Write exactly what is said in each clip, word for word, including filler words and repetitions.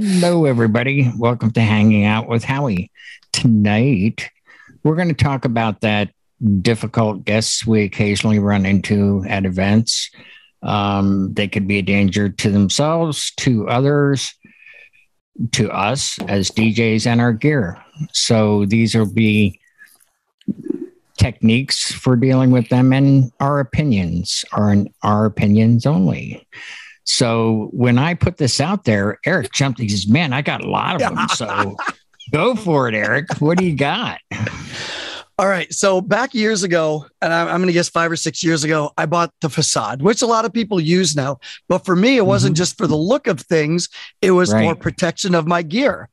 Hello, everybody. Welcome to Hanging Out with Howie. Tonight, we're going to talk about that difficult guests we occasionally run into at events. Um, they could be a danger to themselves, to others, to us as D Js and our gear. So these will be techniques for dealing with them and our opinions are in our opinions only. So when I put this out there, Eric jumped and says, man, I got a lot of them. So go for it, Eric. What do you got? All right. So back years ago, and I'm going to guess five or six years ago, I bought the Facade, which a lot of people use now. But for me, it wasn't mm-hmm. just for the look of things. It was right. for protection of my gear.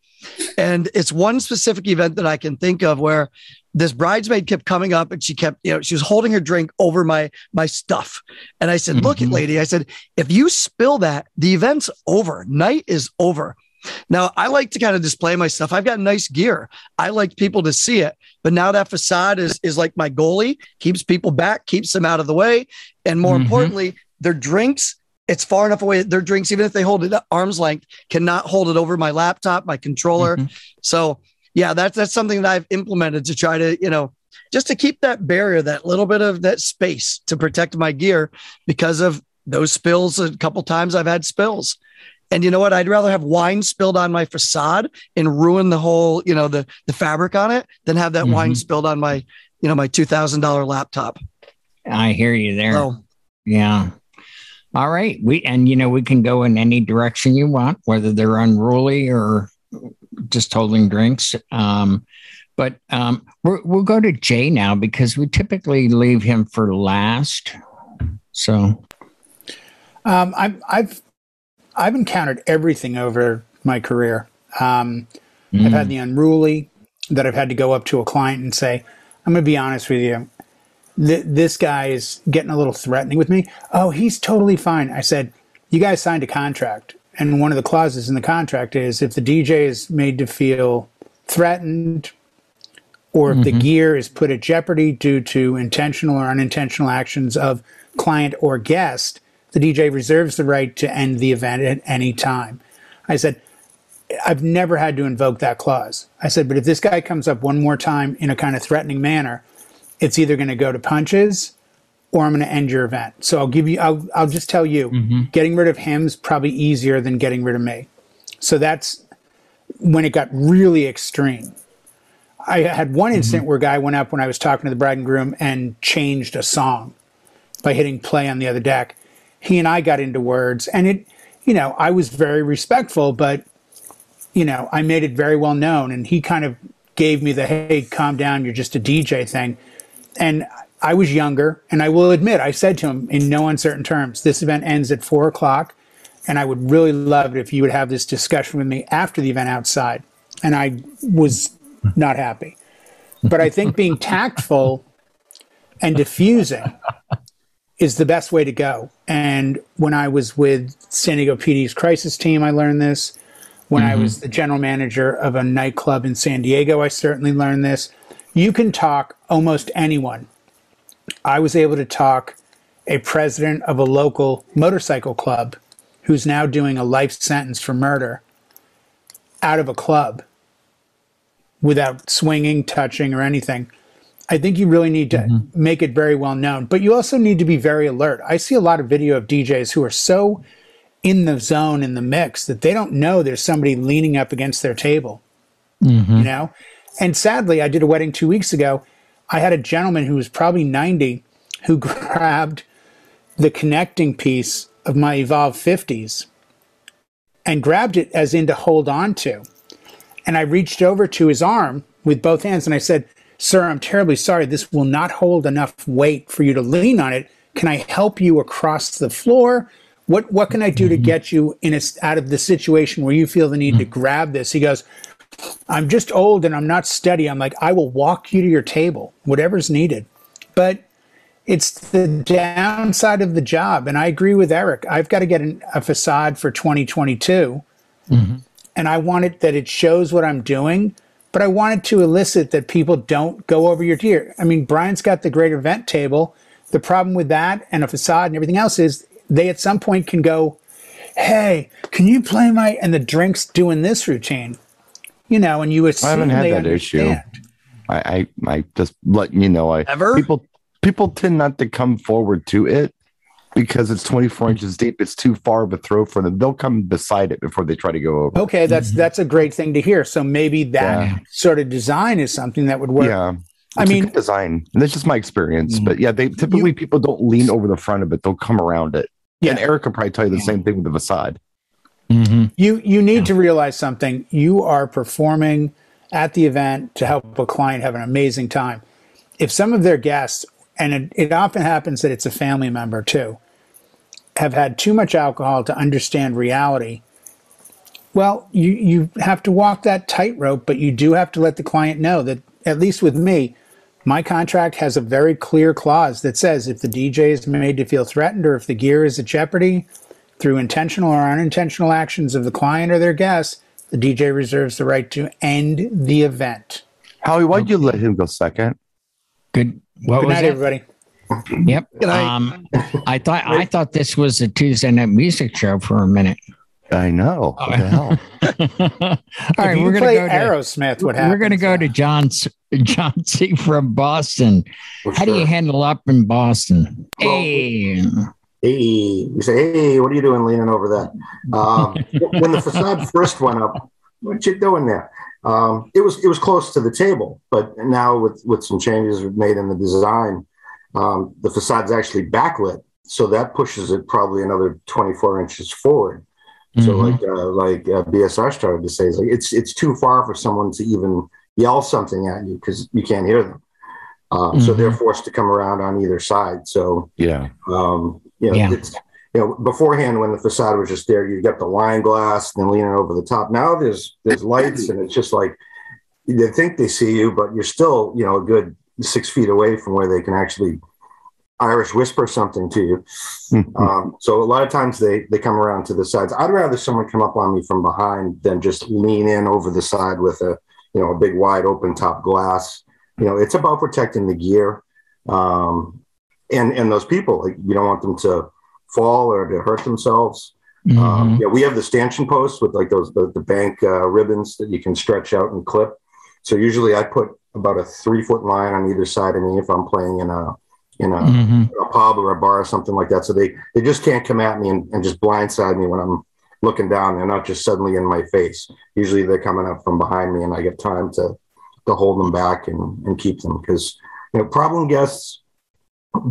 And it's one specific event that I can think of where this bridesmaid kept coming up and she kept, you know, she was holding her drink over my, my stuff. And I said, mm-hmm. look it, lady, I said, if you spill that, the event's over. Night is over. Now, I like to kind of display my stuff. I've got nice gear. I like people to see it. But now that Facade is, is like my goalie, keeps people back, keeps them out of the way. And more mm-hmm. importantly, their drinks, it's far enough away. Their drinks, even if they hold it at arm's length, cannot hold it over my laptop, my controller. Mm-hmm. So yeah, that's, that's something that I've implemented to try to, you know, just to keep that barrier, that little bit of that space to protect my gear because of those spills. A couple times I've had spills. And you know what? I'd rather have wine spilled on my Facade and ruin the whole, you know, the, the fabric on it than have that mm-hmm. wine spilled on my, you know, my two thousand dollars laptop. I hear you there. So, yeah. All right. We, and you know, we can go in any direction you want, whether they're unruly or just holding drinks. Um, but um, we're, we'll go to Jay now because we typically leave him for last. So um, I'm, I've, I've encountered everything over my career. Um, mm. I've had the unruly that I've had to go up to a client and say, I'm going to be honest with you. Th- this guy is getting a little threatening with me. Oh, he's totally fine. I said, you guys signed a contract. And one of the clauses in the contract is if the D J is made to feel threatened or mm-hmm. if the gear is put at jeopardy due to intentional or unintentional actions of client or guest, the D J reserves the right to end the event at any time. I said, I've never had to invoke that clause. I said, but if this guy comes up one more time in a kind of threatening manner, it's either going to go to punches or I'm going to end your event. So I'll give you, I'll, I'll just tell you, mm-hmm. getting rid of him is probably easier than getting rid of me. So that's when it got really extreme. I had one mm-hmm. incident where a guy went up when I was talking to the bride and groom and changed a song by hitting play on the other deck. He and I got into words and it, you know, I was very respectful, but, you know, I made it very well known. And he kind of gave me the, hey, calm down, you're just a D J thing. And I was younger and I will admit, I said to him in no uncertain terms, this event ends at four o'clock and I would really love it if you would have this discussion with me after the event outside. And I was not happy, but I think being tactful and diffusing is the best way to go. And when I was with San Diego P D's crisis team, I learned this. When mm-hmm. I was the general manager of a nightclub in San Diego, I certainly learned this. You can talk almost anyone. I was able to talk a president of a local motorcycle club who's now doing a life sentence for murder out of a club without swinging, touching, or anything. I think you really need to mm-hmm. make it very well known, but you also need to be very alert. I see a lot of video of D Js who are so in the zone, in the mix, that they don't know there's somebody leaning up against their table, mm-hmm. you know? And sadly, I did a wedding two weeks ago. I had a gentleman who was probably ninety who grabbed the connecting piece of my Evolve fifties and grabbed it as in to hold on to. And I reached over to his arm with both hands and I said, sir, I'm terribly sorry. This will not hold enough weight for you to lean on it. Can I help you across the floor? What what can I do to get you in a, out of the situation where you feel the need to grab this? He goes, I'm just old and I'm not steady. I'm like, I will walk you to your table, whatever's needed. But it's the downside of the job. And I agree with Eric. I've got to get an, a Facade for twenty twenty-two. Mm-hmm. And I want it that it shows what I'm doing. But I wanted to elicit that people don't go over your gear. I mean, Brian's got the great event table. The problem with that and a Facade and everything else is they at some point can go, hey, can you play my, and the drink's doing this routine, you know, and you assume I haven't had that understand. issue. I, I, I just let you know, I Ever? people people tend not to come forward to it because it's twenty-four inches deep. It's too far of a throw for them. They'll come beside it before they try to go over. Okay, that's mm-hmm. that's a great thing to hear. So maybe that yeah. sort of design is something that would work. Yeah, I it's mean, a good design. And that's just my experience. Mm-hmm. But yeah, they typically you, people don't lean over the front of it. They'll come around it. Yeah. And Eric could probably tell you the same thing with the facade. Mm-hmm. You you need yeah. to realize something. You are performing at the event to help a client have an amazing time. If some of their guests, and it, it often happens that it's a family member too, have had too much alcohol to understand reality, well, you, you have to walk that tightrope, but you do have to let the client know that, at least with me, my contract has a very clear clause that says if the D J is made to feel threatened or if the gear is at jeopardy through intentional or unintentional actions of the client or their guests, the D J reserves the right to end the event. Howie, why'd you let him go second? Good. What Good was night, that? everybody. Yep. Good night. Um, I thought I thought this was a Tuesday night music show for a minute. I know. What the hell? All right, we're going to go Aerosmith. What happens? We're going to go to John John C from Boston. For How sure. do you handle up in Boston? Well, hey. Hey, you say, hey, what are you doing leaning over that? Um, when the facade first went up, what you doing there? Um, it was it was close to the table, but now with, with some changes we've made in the design, um, the facade's actually backlit, so that pushes it probably another twenty-four inches forward. Mm-hmm. So like uh, like uh, B S R started to say, it's like it's it's too far for someone to even yell something at you because you can't hear them. Uh, mm-hmm. So they're forced to come around on either side. So yeah. Um, You know, yeah. it's, you know, beforehand when the facade was just there, you got the wine glass and then leaning over the top. Now there's there's lights and it's just like they think they see you, but you're still, you know, a good six feet away from where they can actually Irish whisper something to you. Mm-hmm. Um, so a lot of times they they come around to the sides. I'd rather someone come up on me from behind than just lean in over the side with a you know a big wide open top glass. You know, it's about protecting the gear. Um, And and those people, like, you don't want them to fall or to hurt themselves. Mm-hmm. Um, yeah, we have the stanchion posts with like those the, the bank uh, ribbons that you can stretch out and clip. So usually I put about a three foot line on either side of me if I'm playing in a in a, mm-hmm. a pub or a bar or something like that. So they, they just can't come at me and, and just blindside me when I'm looking down. They're not just suddenly in my face. Usually they're coming up from behind me, and I get time to to hold them back and and keep them because you know problem guests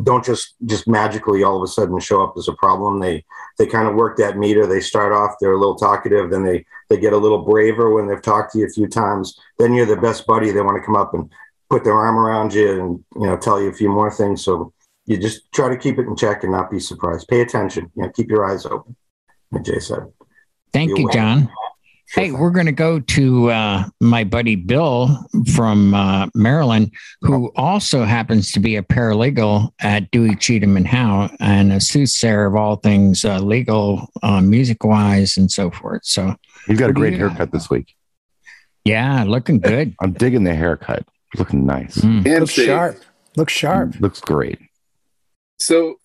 don't just, just magically all of a sudden show up as a problem. They they kind of work that meter. They start off, they're a little talkative, then they, they get a little braver when they've talked to you a few times. Then you're their best buddy. They want to come up and put their arm around you and you know tell you a few more things. So you just try to keep it in check and not be surprised. Pay attention. You know, keep your eyes open, like Jay said. Thank you, you John. Sure hey, thing. We're going to go to uh, my buddy Bill from uh, Maryland, who also happens to be a paralegal at Dewey Cheatham and Howe and a soothsayer of all things uh, legal, uh, music-wise, and so forth. So he's got a great haircut got? this week. Yeah, looking good. I'm digging the haircut. Looking nice. Mm. Looks sharp. Looks sharp. Looks great. So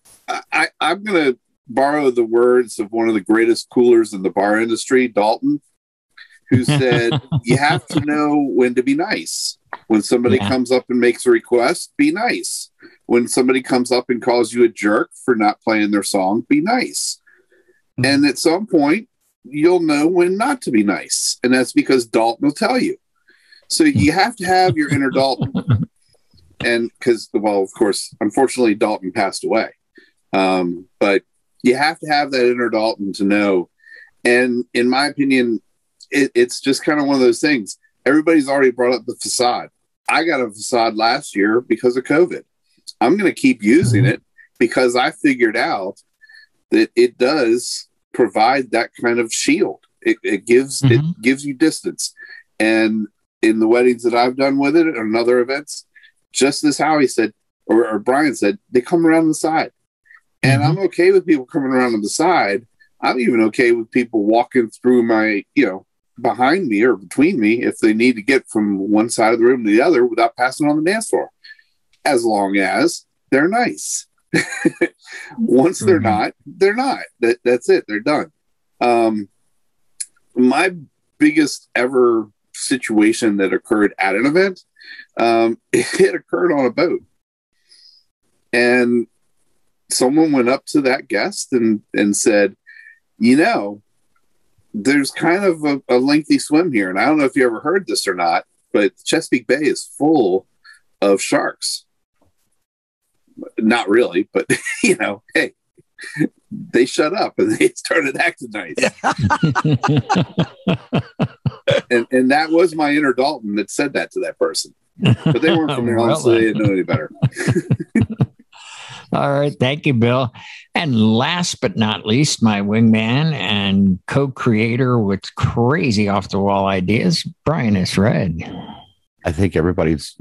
I, I'm going to borrow the words of one of the greatest coolers in the bar industry, Dalton, who said, you have to know when to be nice. When somebody yeah. comes up and makes a request, be nice. When somebody comes up and calls you a jerk for not playing their song, be nice. Mm-hmm. And at some point, you'll know when not to be nice. And that's because Dalton will tell you. So you have to have your inner Dalton. And because, well, of course, unfortunately, Dalton passed away. Um, but you have to have that inner Dalton to know. And in my opinion, It, it's just kind of one of those things. Everybody's already brought up the facade. I got a facade last year because of COVID. I'm going to keep using it because I figured out that it does provide that kind of shield. It, it gives mm-hmm. it gives you distance. And in the weddings that I've done with it and other events, just as Howie said, or, or Brian said, they come around the side. And mm-hmm. I'm okay with people coming around on the side. I'm even okay with people walking through my, you know, behind me or between me if they need to get from one side of the room to the other without passing on the dance floor, as long as they're nice. Once mm-hmm. they're not, they're not. That, that's it. They're done. Um, my biggest ever situation that occurred at an event, um, it occurred on a boat. And someone went up to that guest and, and said, you know, there's kind of a, a lengthy swim here. And I don't know if you ever heard this or not, but Chesapeake Bay is full of sharks. Not really, but, you know, hey, they shut up and they started acting nice. and, and that was my inner Dalton that said that to that person. But they weren't from the home, so they didn't know any better. All right. Thank you, Bill. And last but not least, my wingman and co-creator with crazy off-the-wall ideas, Brian S. Red. I think everybody's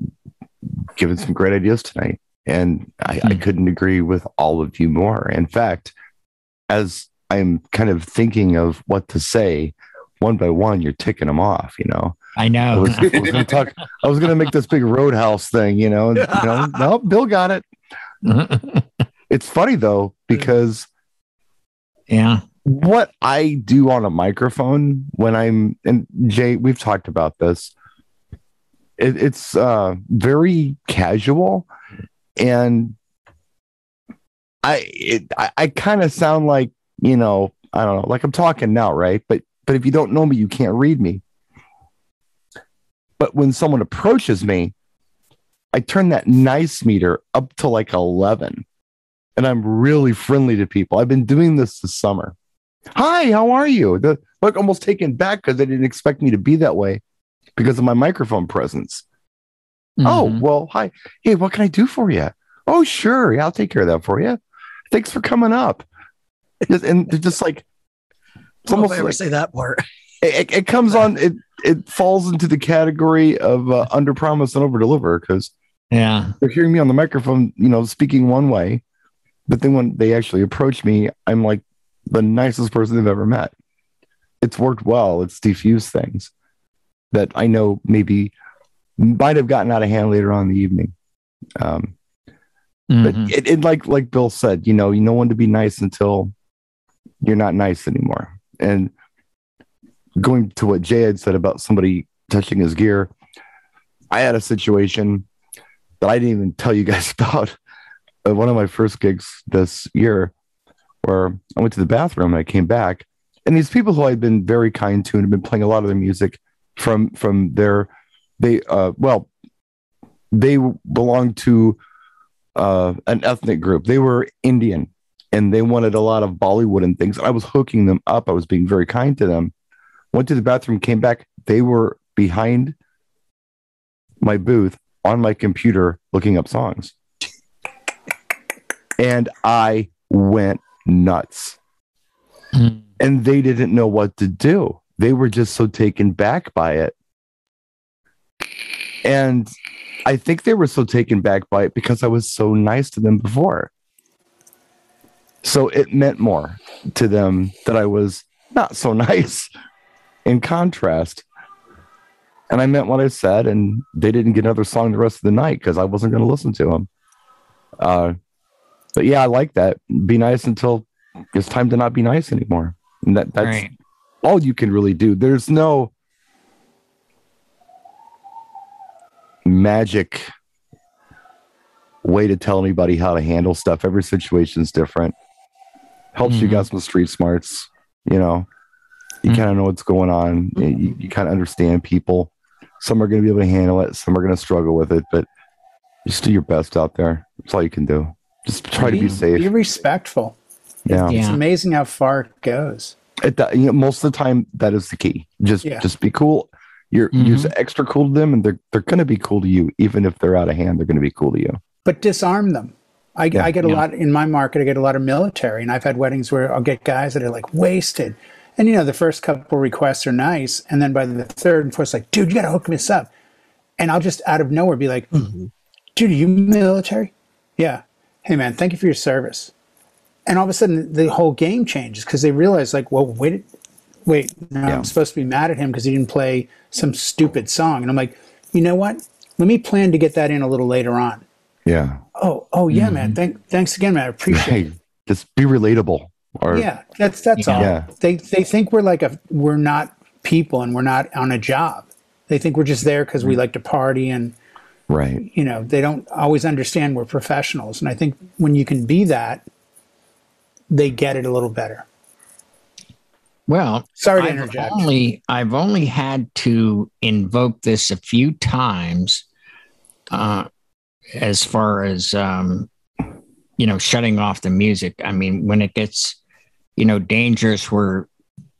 given some great ideas tonight, and I, I couldn't agree with all of you more. In fact, as I'm kind of thinking of what to say, one by one, you're ticking them off, you know? I know. I was, I was gonna talk, I was gonna make this big Roadhouse thing, you know? And, you know, no, Bill got it. It's funny though, because yeah, what I do on a microphone when I'm, and Jay, we've talked about this, it, it's uh very casual, and I it, I, I kind of sound like, you know, I don't know, like I'm talking now, right? But but if you don't know me, you can't read me. But when someone approaches me, I turn that nice meter up to like eleven, and I'm really friendly to people. I've been doing this this summer. Hi, how are you? The, like almost taken back because they didn't expect me to be that way because of my microphone presence. Mm-hmm. Oh, well, hi. Hey, what can I do for you? Oh, sure. Yeah, I'll take care of that for you. Thanks for coming up. And they're just like, it's almost, I ever like, say that part. It, it comes on, it, it falls into the category of uh, under promise and over deliver, because yeah, they're hearing me on the microphone, you know, speaking one way, but then when they actually approach me, I'm like the nicest person they've ever met. It's worked well. It's diffused things that I know maybe might have gotten out of hand later on in the evening. Um, mm-hmm. But it, it like like Bill said, you know, you know when to be nice until you're not nice anymore. And going to what Jay had said about somebody touching his gear, I had a situation that I didn't even tell you guys about at one of my first gigs this year, where I went to the bathroom and I came back, and these people who I'd been very kind to and had been playing a lot of their music from, from their, they, uh, well, they belonged to uh, an ethnic group. They were Indian, and they wanted a lot of Bollywood and things. I was hooking them up. I was being very kind to them. Went to the bathroom, came back. They were behind my booth on my computer looking up songs. And I went nuts. Mm. And they didn't know what to do. They were just so taken back by it. And I think they were so taken back by it because I was so nice to them before. So it meant more to them that I was not so nice. In contrast, and I meant what I said, and they didn't get another song the rest of the night because I wasn't going to listen to them. Uh, but yeah, I like that. Be nice until it's time to not be nice anymore. And that, that's right. All you can really do. There's no magic way to tell anybody how to handle stuff. Every situation is different. Helps mm-hmm. you got some street smarts, you know. You kind of know what's going on. You, you kind of understand people. Some are going to be able to handle it. Some are going to struggle with it. But just do your best out there. That's all you can do. Just try be, to be safe. Be respectful. Yeah, it's amazing how far it goes. At the, you know, most of the time, that is the key. Just, yeah. just be cool. You're mm-hmm. you're extra cool to them, and they're they're going to be cool to you, even if they're out of hand. They're going to be cool to you. But disarm them. I, yeah. I get a yeah. lot in my market. I get a lot of military, and I've had weddings where I'll get guys that are like wasted. And, you know, the first couple requests are nice. And then by the third and fourth, it's like, dude, you got to hook this up. And I'll just out of nowhere be like, mm-hmm. dude, are you military? Yeah. Hey, man, thank you for your service. And all of a sudden, the whole game changes because they realize, like, well, wait, wait, no, yeah. I'm supposed to be mad at him because he didn't play some stupid song. And I'm like, you know what? Let me plan to get that in a little later on. Yeah. Oh, oh yeah, mm-hmm. man. Thank, thanks again, man. I appreciate right. it. Just be relatable. Or, yeah, that's that's you know, all. Yeah. They they think we're like a we're not people and we're not on a job. They think we're just there because we like to party and right. You know, they don't always understand we're professionals. And I think when you can be that, they get it a little better. Well, sorry to I've interject. Only, I've only had to invoke this a few times uh, as far as, um, you know, shutting off the music. I mean, when it gets, you know, dangerous, we're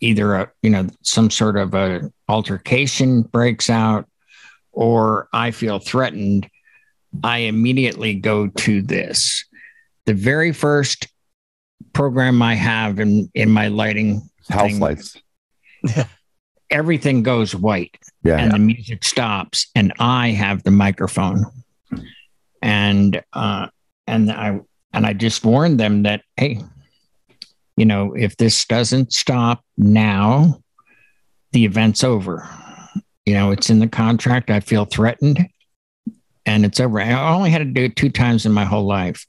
either, a, you know, some sort of a altercation breaks out or I feel threatened, I immediately go to this. The very first program I have in, in my lighting house thing, lights. Everything goes white, yeah, and yeah. the music stops, and I have the microphone, and uh, and I and I just warned them that, hey, you know, if this doesn't stop now, the event's over. You know, it's in the contract. I feel threatened, and it's over. I only had to do it two times in my whole life,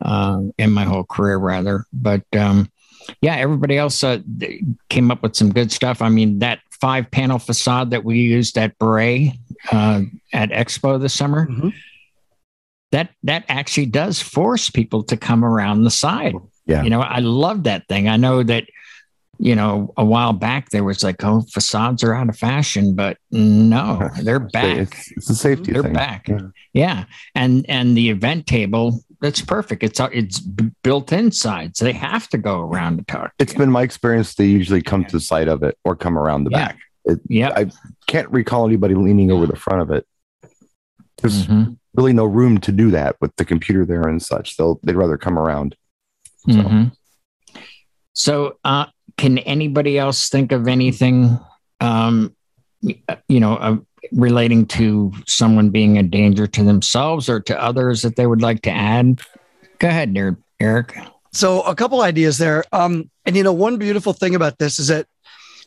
uh, in my whole career, rather, but. Um, Yeah, everybody else uh, came up with some good stuff. I mean, that five panel facade that we used at Beret uh, at Expo this summer, mm-hmm. that that actually does force people to come around the side. Yeah, you know, I love that thing. I know that, you know, a while back there was like, oh, facades are out of fashion, but no, they're back. It's, it's a safety they're thing. They're back. Yeah. yeah, and and the event table. That's perfect. It's it's built inside, so they have to go around to talk. It's been my experience. They usually come yeah. to the side of it or come around the yeah. back. It, yeah, I can't recall anybody leaning over the front of it. There's mm-hmm. really no room to do that with the computer there and such. They'll they'd rather come around. So, mm-hmm. so uh, can anybody else think of anything, um, you know, uh, relating to someone being a danger to themselves or to others that they would like to add? Go ahead, Eric. So a couple ideas there. Um, and, you know, one beautiful thing about this is that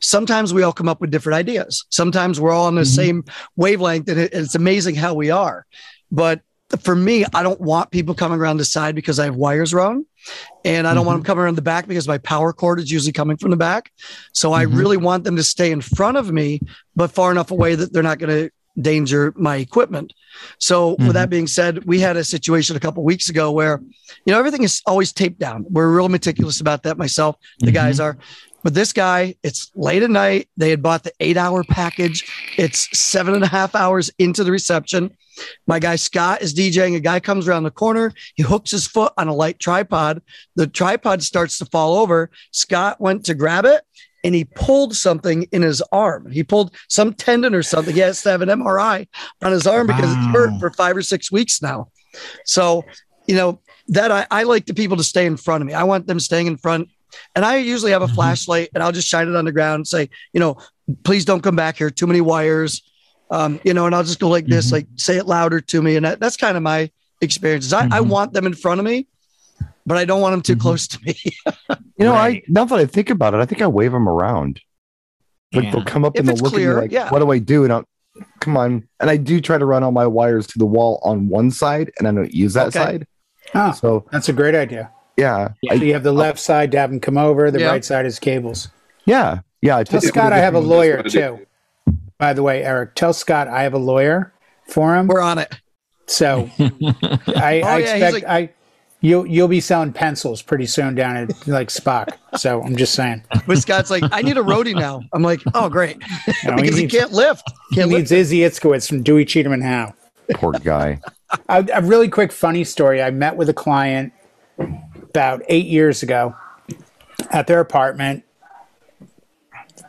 sometimes we all come up with different ideas. Sometimes we're all on the mm-hmm. same wavelength, and it, it's amazing how we are. But for me, I don't want people coming around the side because I have wires wrong. And I don't mm-hmm. want them coming around the back because my power cord is usually coming from the back. So I mm-hmm. really want them to stay in front of me, but far enough away that they're not going to danger my equipment. So mm-hmm. with that being said, we had a situation a couple of weeks ago where, you know, everything is always taped down. We're real meticulous about that. Myself, the mm-hmm. guys are. But this guy, it's late at night. They had bought the eight hour package. It's seven and a half hours into the reception. My guy Scott is DJing. A guy comes around the corner. He hooks his foot on a light tripod. The tripod starts to fall over. Scott went to grab it, and he pulled something in his arm. He pulled some tendon or something. He has to have an M R I on his arm wow. because it's hurt for five or six weeks now. So, you know, that I, I like the people to stay in front of me. I want them staying in front. And I usually have a mm-hmm. flashlight, and I'll just shine it on the ground and say, you know, please don't come back here. Too many wires. Um, you know, and I'll just go like this, mm-hmm. like say it louder to me. And that, that's kind of my experience. I, mm-hmm. I want them in front of me, but I don't want them too mm-hmm. close to me. You know, right. I, now that I think about it, I think I wave them around. Like yeah. they'll come up if and they'll look clear, at me like, yeah. what do I do? And I'll, come on. And I do try to run all my wires to the wall on one side, and I don't use that okay. side. Oh, so that's a great idea. Yeah. yeah. So you have the left I'll, side to have them come over. The yeah. right side is cables. Yeah. Yeah. I Tell Scott I have a lawyer too. By the way, Eric, tell Scott I have a lawyer for him. We're on it. So I, oh, I yeah, expect like, I you'll you'll be selling pencils pretty soon down at like Spock. So I'm just saying. But Scott's like, I need a roadie now. I'm like, oh great, no, because he, needs, he can't lift. Can't he lift needs him. Izzy Itzkowitz from Dewey Cheatham and Howe. Poor guy. a, a really quick funny story. I met with a client about eight years ago at their apartment.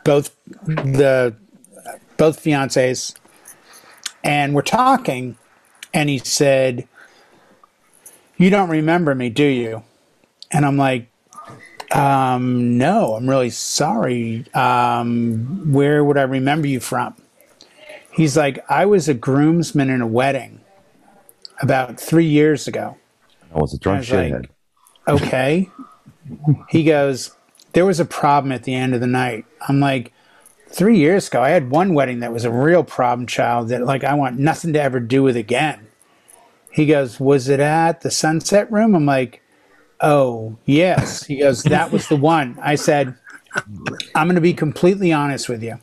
Both the both fiancés, and we're talking, and he said, you don't remember me, do you? And I'm like, um, no, I'm really sorry. Um, where would I remember you from? He's like, I was a groomsman in a wedding about three years ago. I was a drunk shithead. Like, okay. He goes, there was a problem at the end of the night. I'm like, Three years ago, I had one wedding that was a real problem child that, like, I want nothing to ever do with again. He goes, was it at the Sunset Room? I'm like, oh, yes. He goes, that was the one. I said, I'm going to be completely honest with you.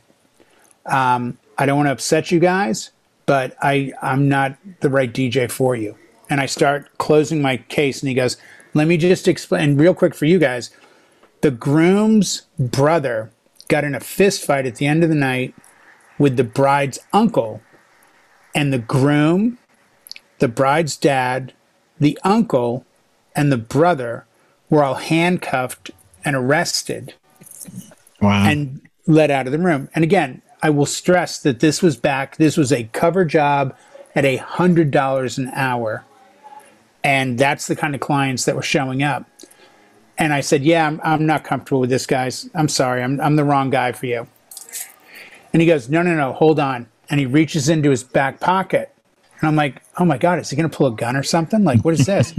Um, I don't want to upset you guys, but I, I'm not the right D J for you. And I start closing my case, and he goes, let me just explain real quick for you guys. The groom's brother got in a fist fight at the end of the night with the bride's uncle, and the groom, the bride's dad, the uncle, and the brother were all handcuffed and arrested. Wow. And led out of the room. And again, I will stress that this was back, this was a cover job at a hundred dollars an hour. And that's the kind of clients that were showing up. And I said, yeah, I'm, I'm not comfortable with this, guys. I'm sorry, I'm, I'm the wrong guy for you. And he goes, no, no, no, hold on. And he reaches into his back pocket. And I'm like, oh my God, is he going to pull a gun or something? Like, what is this?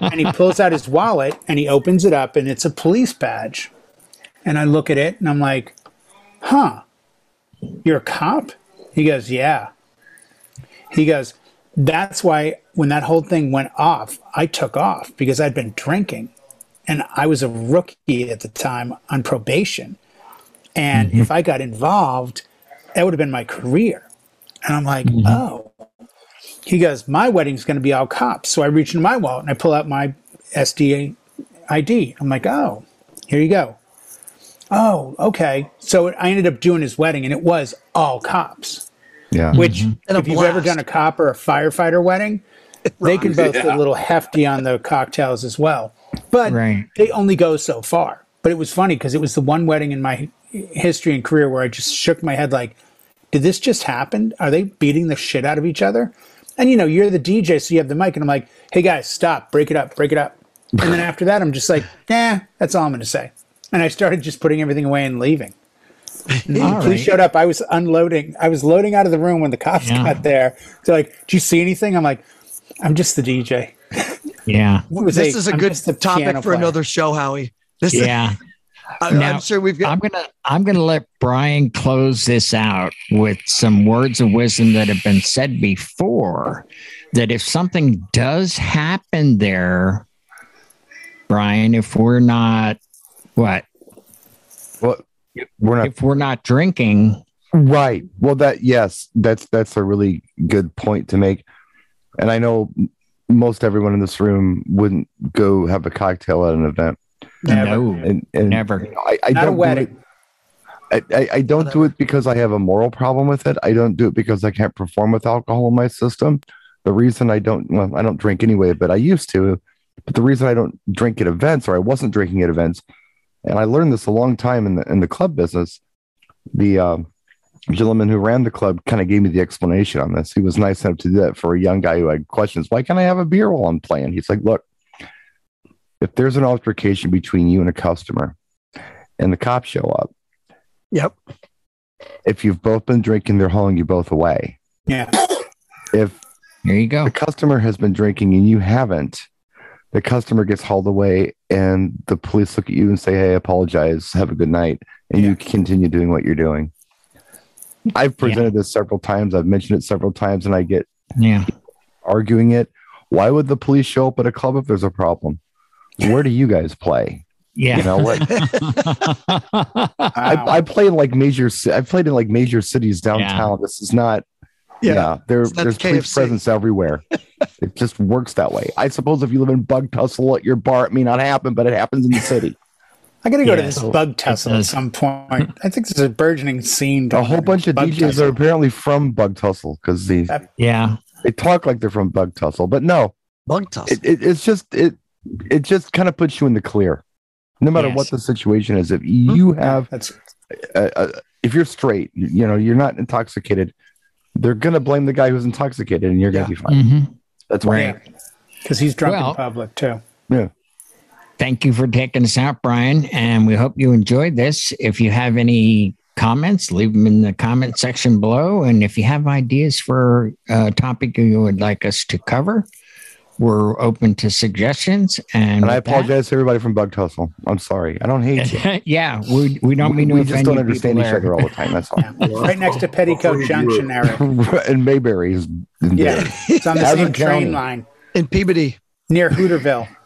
And he pulls out his wallet and he opens it up, and it's a police badge. And I look at it and I'm like, huh, you're a cop? He goes, yeah. He goes, that's why when that whole thing went off, I took off because I'd been drinking. And I was a rookie at the time on probation. And mm-hmm. if I got involved, that would have been my career. And I'm like, mm-hmm. oh. He goes, my wedding's going to be all cops. So I reach into my wallet and I pull out my S D A I D. I'm like, oh, here you go. Oh, okay. So I ended up doing his wedding, and it was all cops. Yeah. Which, mm-hmm. if you've blast. ever done a cop or a firefighter wedding, they can both yeah. get a little hefty on the cocktails as well. But right. they only go so far. But it was funny because it was the one wedding in my history and career where I just shook my head like, did this just happen? Are they beating the shit out of each other? And, you know, you're the D J, so you have the mic. And I'm like, hey, guys, stop. Break it up. Break it up. And then after that, I'm just like, nah, that's all I'm going to say. And I started just putting everything away and leaving. And the police showed up. I was unloading. I was loading out of the room when the cops yeah. got there. They're like, do you see anything? I'm like, I'm just the D J. Yeah. This a, is a I'm good topic for player. another show, Howie. This yeah. Is, I'm, now, I'm sure we've got. I'm gonna. I'm gonna let Brian close this out with some words of wisdom that have been said before. That if something does happen there, Brian, if we're not what, well, we're not, if we're not drinking, right? Well, that yes, that's that's a really good point to make, and I know most everyone in this room wouldn't go have a cocktail at an event. Never, no, and, and, never. You know, I, I Not don't a wedding. Do it, I, I, I don't do it because I have a moral problem with it. I don't do it because I can't perform with alcohol in my system. The reason I don't, well, I don't drink anyway, but I used to. But the reason I don't drink at events, or I wasn't drinking at events, and I learned this a long time in the in the club business. The uh, gentleman who ran the club kind of gave me the explanation on this. He was nice enough to do that for a young guy who had questions. Why can't I have a beer while I'm playing? He's like, look. If there's an altercation between you and a customer and the cops show up. Yep. If you've both been drinking, they're hauling you both away. Yeah. If there you go. The customer has been drinking and you haven't, the customer gets hauled away and the police look at you and say, hey, I apologize. Have a good night. And yeah. you continue doing what you're doing. I've presented yeah. this several times. I've mentioned it several times and I get yeah. arguing it. Why would the police show up at a club if there's a problem? Where do you guys play? Yeah, you know what? Wow. I, I played like major. I played in like major cities downtown. Yeah. This is not. Yeah, yeah there, there's police presence everywhere. It just works that way. I suppose if you live in Bug Tussle at your bar, it may not happen, but it happens in the city. I got to go yeah, to this so Bug Tussle at some point. I think there's a burgeoning scene. A whole bunch of D Js tussle. are apparently from Bug Tussle because they uh, yeah they talk like they're from Bug Tussle, but no, Bug Tussle. It, it, it's just it. It just kind of puts you in the clear, no matter yes. what the situation is. If you have, That's... Uh, uh, if you're straight, you, you know, you're not intoxicated, they're going to blame the guy who's intoxicated and you're yeah. going to be fine. Mm-hmm. That's right. Because he's drunk well, in public too. Yeah. Thank you for taking us out, Brian. And we hope you enjoyed this. If you have any comments, leave them in the comment section below. And if you have ideas for a topic you would like us to cover, we're open to suggestions, and, and I apologize that, to everybody from Bug Tussle. I'm sorry, I don't hate you. yeah, we we don't mean we, we just don't understand each other all the time. That's all. yeah. Right next to Petticoat oh, Junction, Eric, and Mayberry is yeah, it's on the same train line in Peabody near Hooterville.